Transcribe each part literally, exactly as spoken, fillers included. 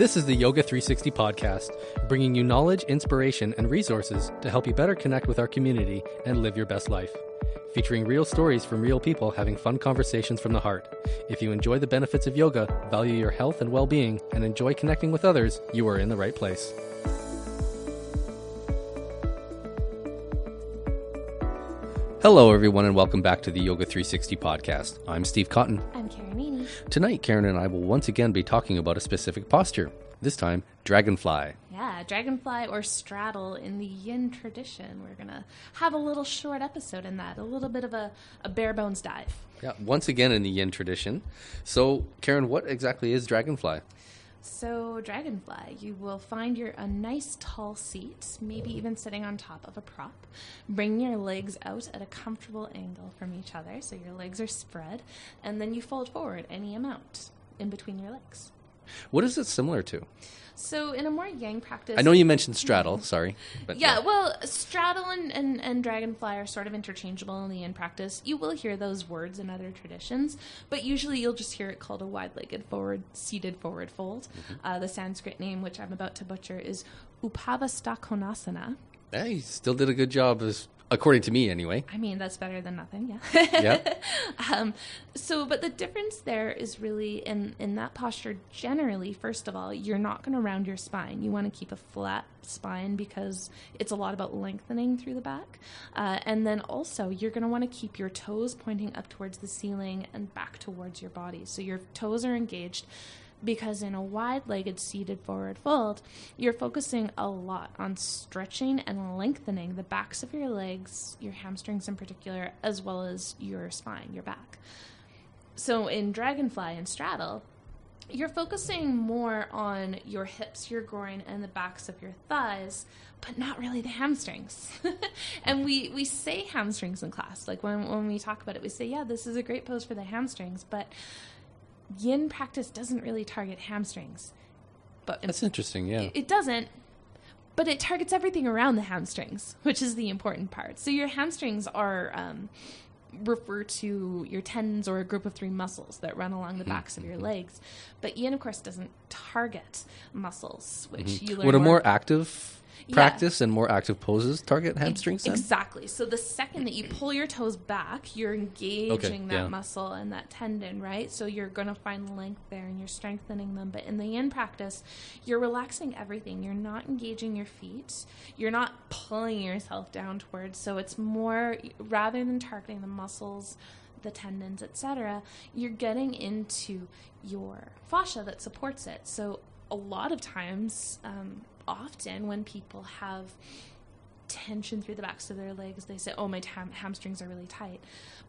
This is the Yoga three sixty Podcast, bringing you knowledge, inspiration, and resources to help you better connect with our community and live your best life. Featuring real stories from real people having fun conversations from the heart. If you enjoy the benefits of yoga, value your health and well-being, and enjoy connecting with others, you are in the right place. Hello, everyone, and welcome back to the Yoga three sixty Podcast. I'm Steve Cotton. I'm Karen Meany. Tonight, Karen and I will once again be talking about a specific posture, this time, dragonfly. Yeah, dragonfly or straddle in the yin tradition. We're going to have a little short episode in that, a little bit of a, a bare bones dive. Yeah, once again in the yin tradition. So, Karen, what exactly is dragonfly? So dragonfly, you will find your a nice tall seat, maybe even sitting on top of a prop. Bring your legs out at a comfortable angle from each other, so your legs are spread, and then you fold forward any amount in between your legs. What is it similar to? So in a more yang practice... I know you mentioned straddle, sorry. But yeah, yeah, well, straddle and, and, and dragonfly are sort of interchangeable in the yin practice. You will hear those words in other traditions, but usually you'll just hear it called a wide-legged forward, seated forward fold. Mm-hmm. Uh, the Sanskrit name, which I'm about to butcher, is Upavastakonasana. Yeah, you still did a good job as... according to me, anyway. I mean, that's better than nothing, yeah. Yeah. Um, so, but the difference there is really in, in that posture, generally, first of all, you're not going to round your spine. You want to keep a flat spine because it's a lot about lengthening through the back. Uh, and then also, you're going to want to keep your toes pointing up towards the ceiling and back towards your body. So your toes are engaged. Because in a wide-legged seated forward fold, you're focusing a lot on stretching and lengthening the backs of your legs, your hamstrings in particular, as well as your spine, your back. So in dragonfly and straddle, you're focusing more on your hips, your groin, and the backs of your thighs, but not really the hamstrings. And we, we say hamstrings in class. Like when, when we talk about it, we say, yeah, this is a great pose for the hamstrings, but... yin practice doesn't really target hamstrings. But that's interesting, yeah. It, it doesn't, but it targets everything around the hamstrings, which is the important part. So your hamstrings are um, refer to your tendons or a group of three muscles that run along the backs mm-hmm. of your legs. But yin, of course, doesn't target muscles, which mm-hmm. you learn Would a more active... practice yeah. and more active poses target hamstrings then? Exactly. So the second that you pull your toes back, you're engaging okay, that yeah. muscle and that tendon, right? So you're going to find length there and you're strengthening them. But in the yin practice, you're relaxing everything. You're not engaging your feet. You're not pulling yourself down towards. So it's more, rather than targeting the muscles, the tendons, et cetera, you're getting into your fascia that supports it. So a lot of times... Um, often when people have tension through the backs of their legs, they say, oh, my tam- hamstrings are really tight.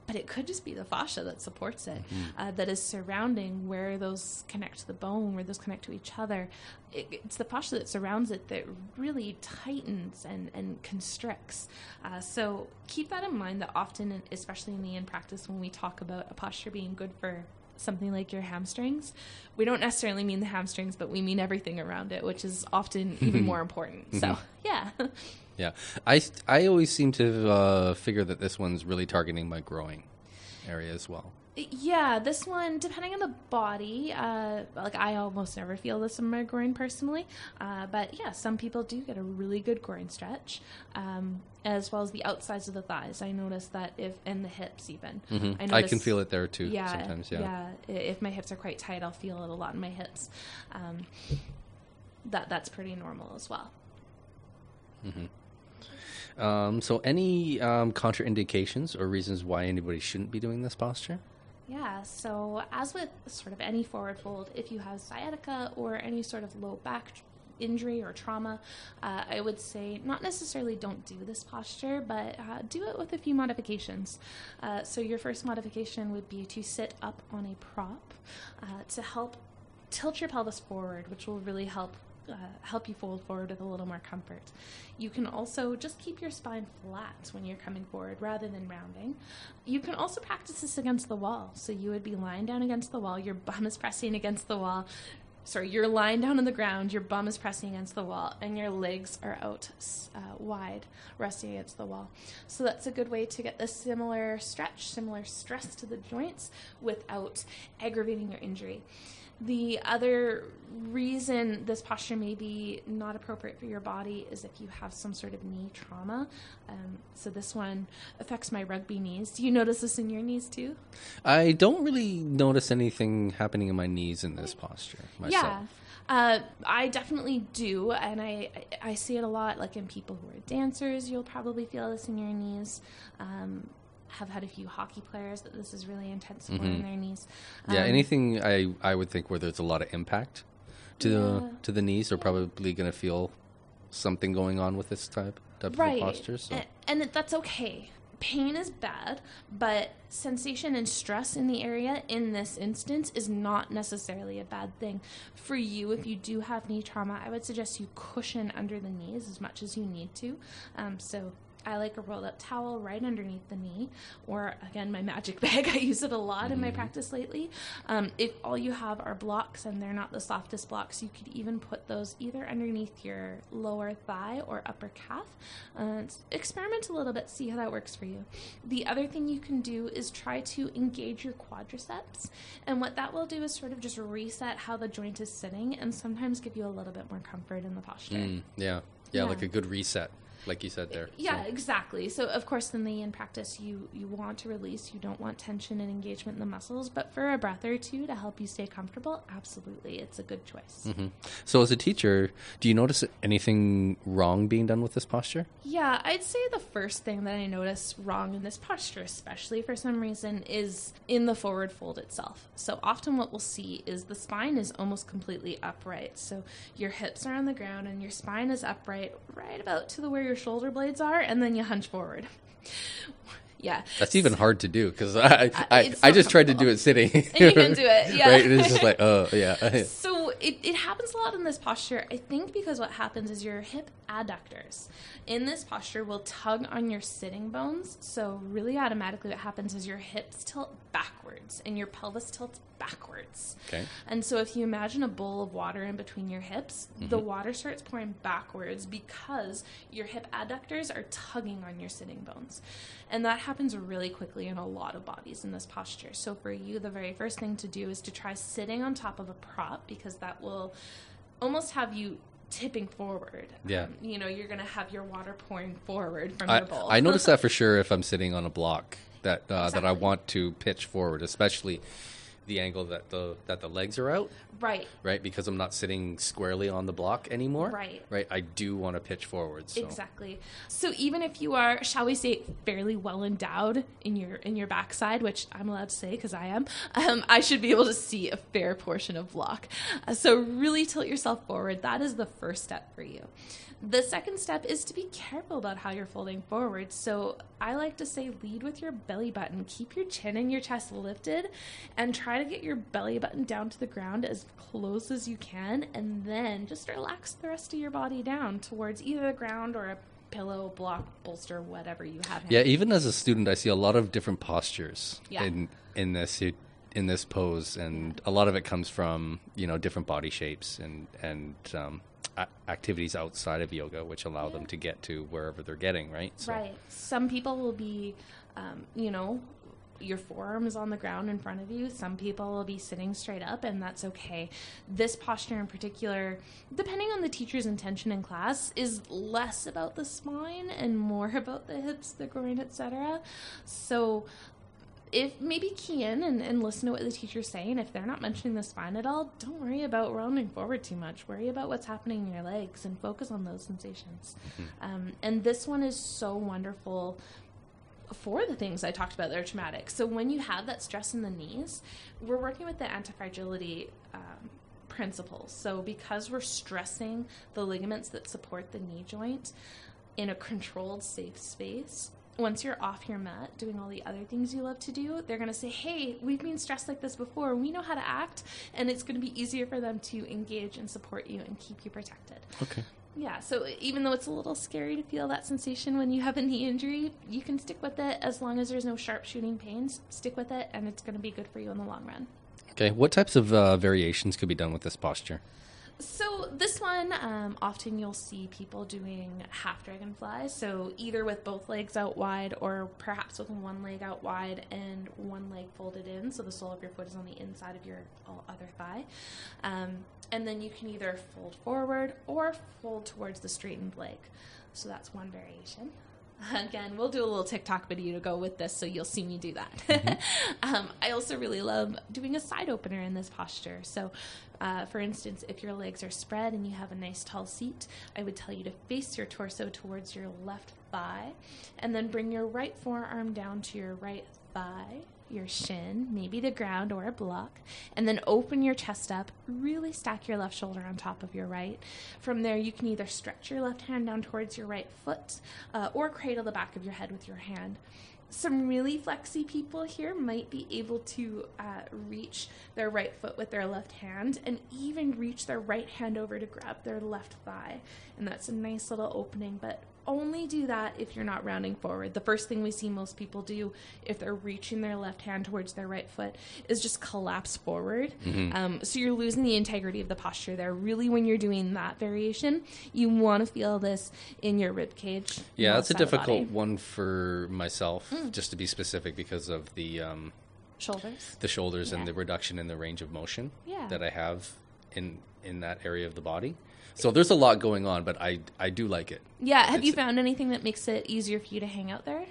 But it could just be the fascia that supports it, mm-hmm. uh, that is surrounding where those connect to the bone, where those connect to each other. It, it's the fascia that surrounds it that really tightens and, and constricts. Uh, so keep that in mind that often, especially in the yin practice, when we talk about a posture being good for something like your hamstrings, we don't necessarily mean the hamstrings, but we mean everything around it, which is often even more important. So, yeah. Yeah. I, I always seem to uh, figure that this one's really targeting my groin area as well. Yeah, this one, depending on the body, uh, like I almost never feel this in my groin personally, uh, but yeah, some people do get a really good groin stretch, um, as well as the outsides of the thighs. I notice that if, and the hips even. Mm-hmm. I, notice, I can feel it there too yeah, sometimes, yeah. Yeah, if my hips are quite tight, I'll feel it a lot in my hips. Um, that that's pretty normal as well. Mm-hmm. Um, so any um, contraindications or reasons why anybody shouldn't be doing this posture? Yeah, so as with sort of any forward fold, if you have sciatica or any sort of low back injury or trauma, uh, I would say not necessarily don't do this posture, but uh, do it with a few modifications. Uh, so your first modification would be to sit up on a prop uh, to help tilt your pelvis forward, which will really help Uh, help you fold forward with a little more comfort. You can also just keep your spine flat when you're coming forward rather than rounding. You can also practice this against the wall. So you would be lying down against the wall, your bum is pressing against the wall, sorry, you're lying down on the ground, your bum is pressing against the wall, and your legs are out uh, wide, resting against the wall. So that's a good way to get the similar stretch, similar stress to the joints without aggravating your injury. The other reason this posture may be not appropriate for your body is if you have some sort of knee trauma. Um, so this one affects my rugby knees. Do you notice this in your knees too? I don't really notice anything happening in my knees in this posture myself. Yeah. Uh, I definitely do, and I, I see it a lot, like in people who are dancers. You'll probably feel this in your knees. Um, have had a few hockey players that this is really intense for, mm-hmm. in their knees. Um, yeah, anything I, I would think where there's a lot of impact to yeah. the, to the knees are yeah. probably going to feel something going on with this type, type right. of posture. So. And, and that's okay. Pain is bad, but sensation and stress in the area in this instance is not necessarily a bad thing. For you, if you do have knee trauma, I would suggest you cushion under the knees as much as you need to. Um, so... I like a rolled up towel right underneath the knee, or again, my magic bag. I use it a lot mm-hmm. in my practice lately. Um, if all you have are blocks and they're not the softest blocks, you could even put those either underneath your lower thigh or upper calf. Uh, experiment a little bit, see how that works for you. The other thing you can do is try to engage your quadriceps. And what that will do is sort of just reset how the joint is sitting and sometimes give you a little bit more comfort in the posture. Mm, yeah. yeah. Yeah. Like a good reset. Like you said there. Yeah, so. Exactly. So, of course, in the in practice, you, you want to release. You don't want tension and engagement in the muscles. But for a breath or two to help you stay comfortable, absolutely, it's a good choice. Mm-hmm. So as a teacher, do you notice anything wrong being done with this posture? Yeah, I'd say the first thing that I notice wrong in this posture, especially for some reason, is in the forward fold itself. So often what we'll see is the spine is almost completely upright. So your hips are on the ground and your spine is upright right about to the where your shoulder blades are, and then you hunch forward. Yeah. That's even hard to do because I I, I just tried to do it sitting. And you can do it. Yeah. Right? And it's just like, oh, yeah. So it, it happens a lot in this posture, I think, because what happens is your hip adductors in this posture will tug on your sitting bones. So really automatically what happens is your hips tilt backwards and your pelvis tilts backwards. Okay. And so if you imagine a bowl of water in between your hips, mm-hmm. the water starts pouring backwards because your hip adductors are tugging on your sitting bones. And that happens really quickly in a lot of bodies in this posture. So for you, the very first thing to do is to try sitting on top of a prop, because that will almost have you tipping forward. Yeah. Um, you know, you're going to have your water pouring forward from I, your bowl. I notice that for sure if I'm sitting on a block that uh, exactly. that I want to pitch forward, especially the angle that the that the legs are out. Right. Right, because I'm not sitting squarely on the block anymore. Right. Right, I do want to pitch forward. So. Exactly. So even if you are, shall we say, fairly well endowed in your in your backside, which I'm allowed to say because I am, um, I should be able to see a fair portion of block. Uh, so really tilt yourself forward. That is the first step for you. The second step is to be careful about how you're folding forward. So I like to say lead with your belly button. Keep your chin and your chest lifted and try to get your belly button down to the ground as close as you can, and then just relax the rest of your body down towards either the ground or a pillow, block, bolster, whatever you have. Yeah, handed. Even as a student, I see a lot of different postures yeah. in in this in this pose, and yeah. a lot of it comes from, you know, different body shapes and and um activities outside of yoga, which allow yeah. them to get to wherever they're getting, right? So. Right. Some people will be, um, you know, your forearms on the ground in front of you. Some people will be sitting straight up, and that's okay. This posture in particular, depending on the teacher's intention in class, is less about the spine and more about the hips, the groin, et cetera. So if maybe key in and, and listen to what the teacher's saying. If they're not mentioning the spine at all, don't worry about rolling forward too much. Worry about what's happening in your legs and focus on those sensations. Mm-hmm. Um, and this one is so wonderful for the things I talked about that are traumatic. So when you have that stress in the knees, we're working with the antifragility um, principles. So because we're stressing the ligaments that support the knee joint in a controlled, safe space, once you're off your mat doing all the other things you love to do, they're going to say, hey, we've been stressed like this before. We know how to act, and it's going to be easier for them to engage and support you and keep you protected. Okay. Yeah, so even though it's a little scary to feel that sensation when you have a knee injury, you can stick with it as long as there's no sharp shooting pains. Stick with it, and it's going to be good for you in the long run. Okay. What types of uh, variations could be done with this posture? So this one, um, often you'll see people doing half dragonfly. So either with both legs out wide or perhaps with one leg out wide and one leg folded in. So the sole of your foot is on the inside of your other thigh. Um, and then you can either fold forward or fold towards the straightened leg. So that's one variation. Again, we'll do a little TikTok video to go with this, so you'll see me do that. Mm-hmm. um, I also really love doing a side opener in this posture. So, uh, for instance, if your legs are spread and you have a nice tall seat, I would tell you to face your torso towards your left thigh, and then bring your right forearm down to your right thigh, your shin, maybe the ground or a block, and then open your chest up, really stack your left shoulder on top of your right. From there, you can either stretch your left hand down towards your right foot uh, or cradle the back of your head with your hand. Some really flexy people here might be able to uh, reach their right foot with their left hand and even reach their right hand over to grab their left thigh. And that's a nice little opening, but only do that if you're not rounding forward. The first thing we see most people do if they're reaching their left hand towards their right foot is just collapse forward. Mm-hmm. Um, so you're losing the integrity of the posture there. Really, when you're doing that variation, you want to feel this in your rib cage. Yeah, that's a difficult one for myself, mm. just to be specific, because of the um, shoulders, the shoulders, yeah. and the reduction in the range of motion yeah. that I have in in that area of the body. So there's a lot going on, but I, I do like it. Yeah. Have it's, you found anything that makes it easier for you to hang out there?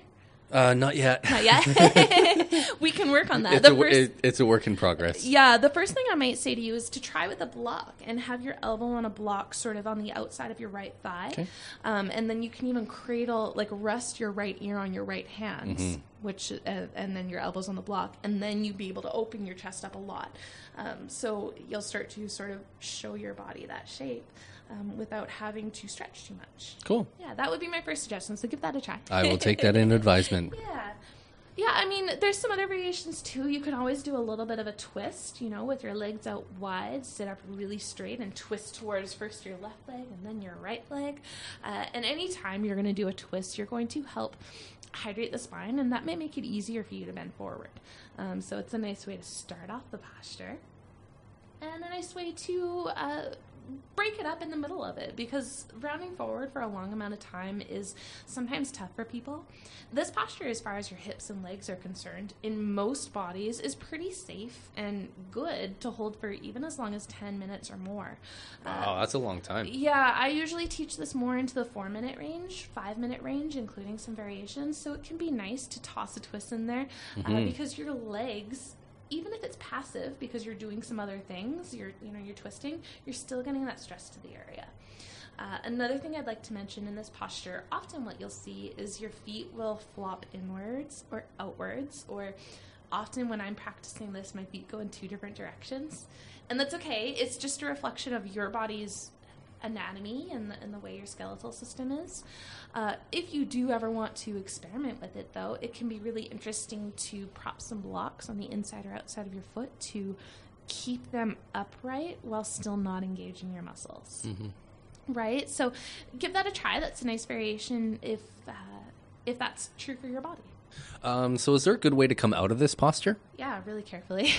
Uh, not yet. Not yet? We can work on that. It's, the a, first, it, it's a work in progress. Yeah. The first thing I might say to you is to try with a block and have your elbow on a block sort of on the outside of your right thigh. Okay. Um, and then you can even cradle, like rest your right ear on your right hand. Mm-hmm. Which uh, and then your elbows on the block, and then you'd be able to open your chest up a lot. Um, so you'll start to sort of show your body that shape um, without having to stretch too much. Cool. Yeah, that would be my first suggestion, so give that a try. I will take that in advisement. Yeah. Yeah, I mean, there's some other variations, too. You can always do a little bit of a twist, you know, with your legs out wide. Sit up really straight and twist towards first your left leg and then your right leg. Uh, and any time you're going to do a twist, you're going to help hydrate the spine, and that may make it easier for you to bend forward. Um, so it's a nice way to start off the posture. And a nice way to uh, break it up in the middle of it, because rounding forward for a long amount of time is sometimes tough for people. This posture, as far as your hips and legs are concerned, in most bodies is pretty safe and good to hold for even as long as ten minutes or more. Wow, uh, that's a long time. Yeah, I usually teach this more into the four-minute range, five-minute range, including some variations, so it can be nice to toss a twist in there mm-hmm. uh, because your legs, even if it's passive because you're doing some other things, you're you know you're twisting, you're still getting that stress to the area. Uh, another thing I'd like to mention in this posture, often what you'll see is your feet will flop inwards or outwards, or often when I'm practicing this, my feet go in two different directions. And that's okay. It's just a reflection of your body's anatomy and the, and the way your skeletal system is. Uh, if you do ever want to experiment with it, though, it can be really interesting to prop some blocks on the inside or outside of your foot to keep them upright while still not engaging your muscles. Mm-hmm. Right? So give that a try. That's a nice variation if uh, if that's true for your body. Um, so is there a good way to come out of this posture? Yeah, really carefully.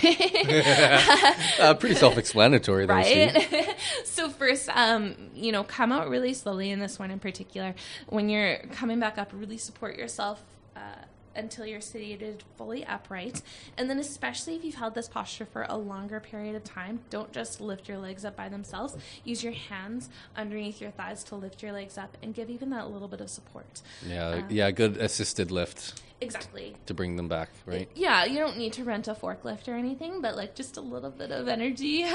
uh, pretty self-explanatory, though, right? So first, um, you know, come out really slowly in this one in particular. When you're coming back up, really support yourself uh, until you're seated fully upright. And then especially if you've held this posture for a longer period of time, don't just lift your legs up by themselves. Use your hands underneath your thighs to lift your legs up and give even that little bit of support. Yeah, um, yeah, good assisted lift. Exactly. To bring them back, right? Yeah, you don't need to rent a forklift or anything, but like just a little bit of energy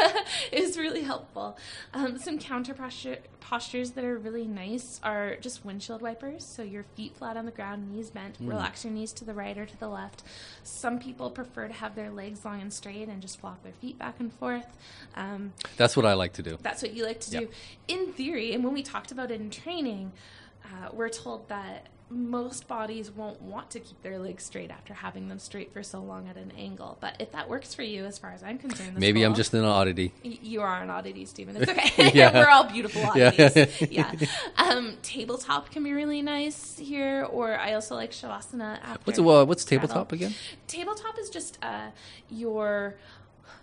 is really helpful. Um, some counter posture, postures that are really nice are just windshield wipers. So your feet flat on the ground, knees bent, mm. relax your knees to the right or to the left. Some people prefer to have their legs long and straight and just flop their feet back and forth. Um, that's what I like to do. That's what you like to yep. do. In theory, and when we talked about it in training, uh, we're told that most bodies won't want to keep their legs straight after having them straight for so long at an angle. But if that works for you, as far as I'm concerned, that's maybe cool. I'm just an oddity. You are an oddity, Steven. It's okay. Yeah. We're all beautiful oddities. Yeah. yeah. Um, tabletop can be really nice here, or I also like shavasana after. What's, uh, what's tabletop again? Tabletop is just uh, your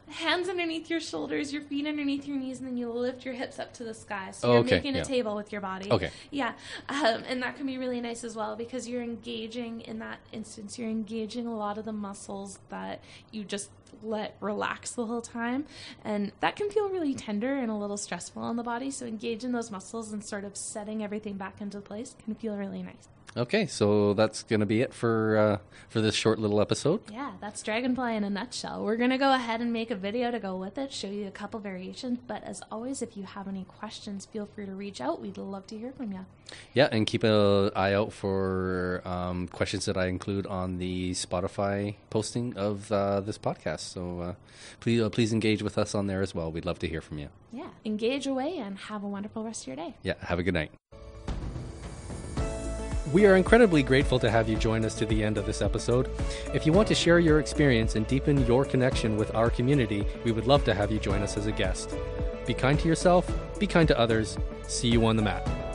hands underneath your shoulders, your feet underneath your knees, and then you lift your hips up to the sky. So oh, you're okay. making yeah. a table with your body. Okay. Yeah. Um, and that can be really nice as well because you're engaging, in that instance, you're engaging a lot of the muscles that you just let relax the whole time. And that can feel really tender and a little stressful on the body. So engaging those muscles and sort of setting everything back into place can feel really nice. Okay, so that's going to be it for uh, for this short little episode. Yeah, that's Dragonfly in a nutshell. We're going to go ahead and make a video to go with it, show you a couple variations. But as always, if you have any questions, feel free to reach out. We'd love to hear from you. Yeah, and keep an eye out for um, questions that I include on the Spotify posting of uh, this podcast. So uh, please, uh, please engage with us on there as well. We'd love to hear from you. Yeah, engage away and have a wonderful rest of your day. Yeah, have a good night. We are incredibly grateful to have you join us to the end of this episode. If you want to share your experience and deepen your connection with our community, we would love to have you join us as a guest. Be kind to yourself, be kind to others. See you on the mat.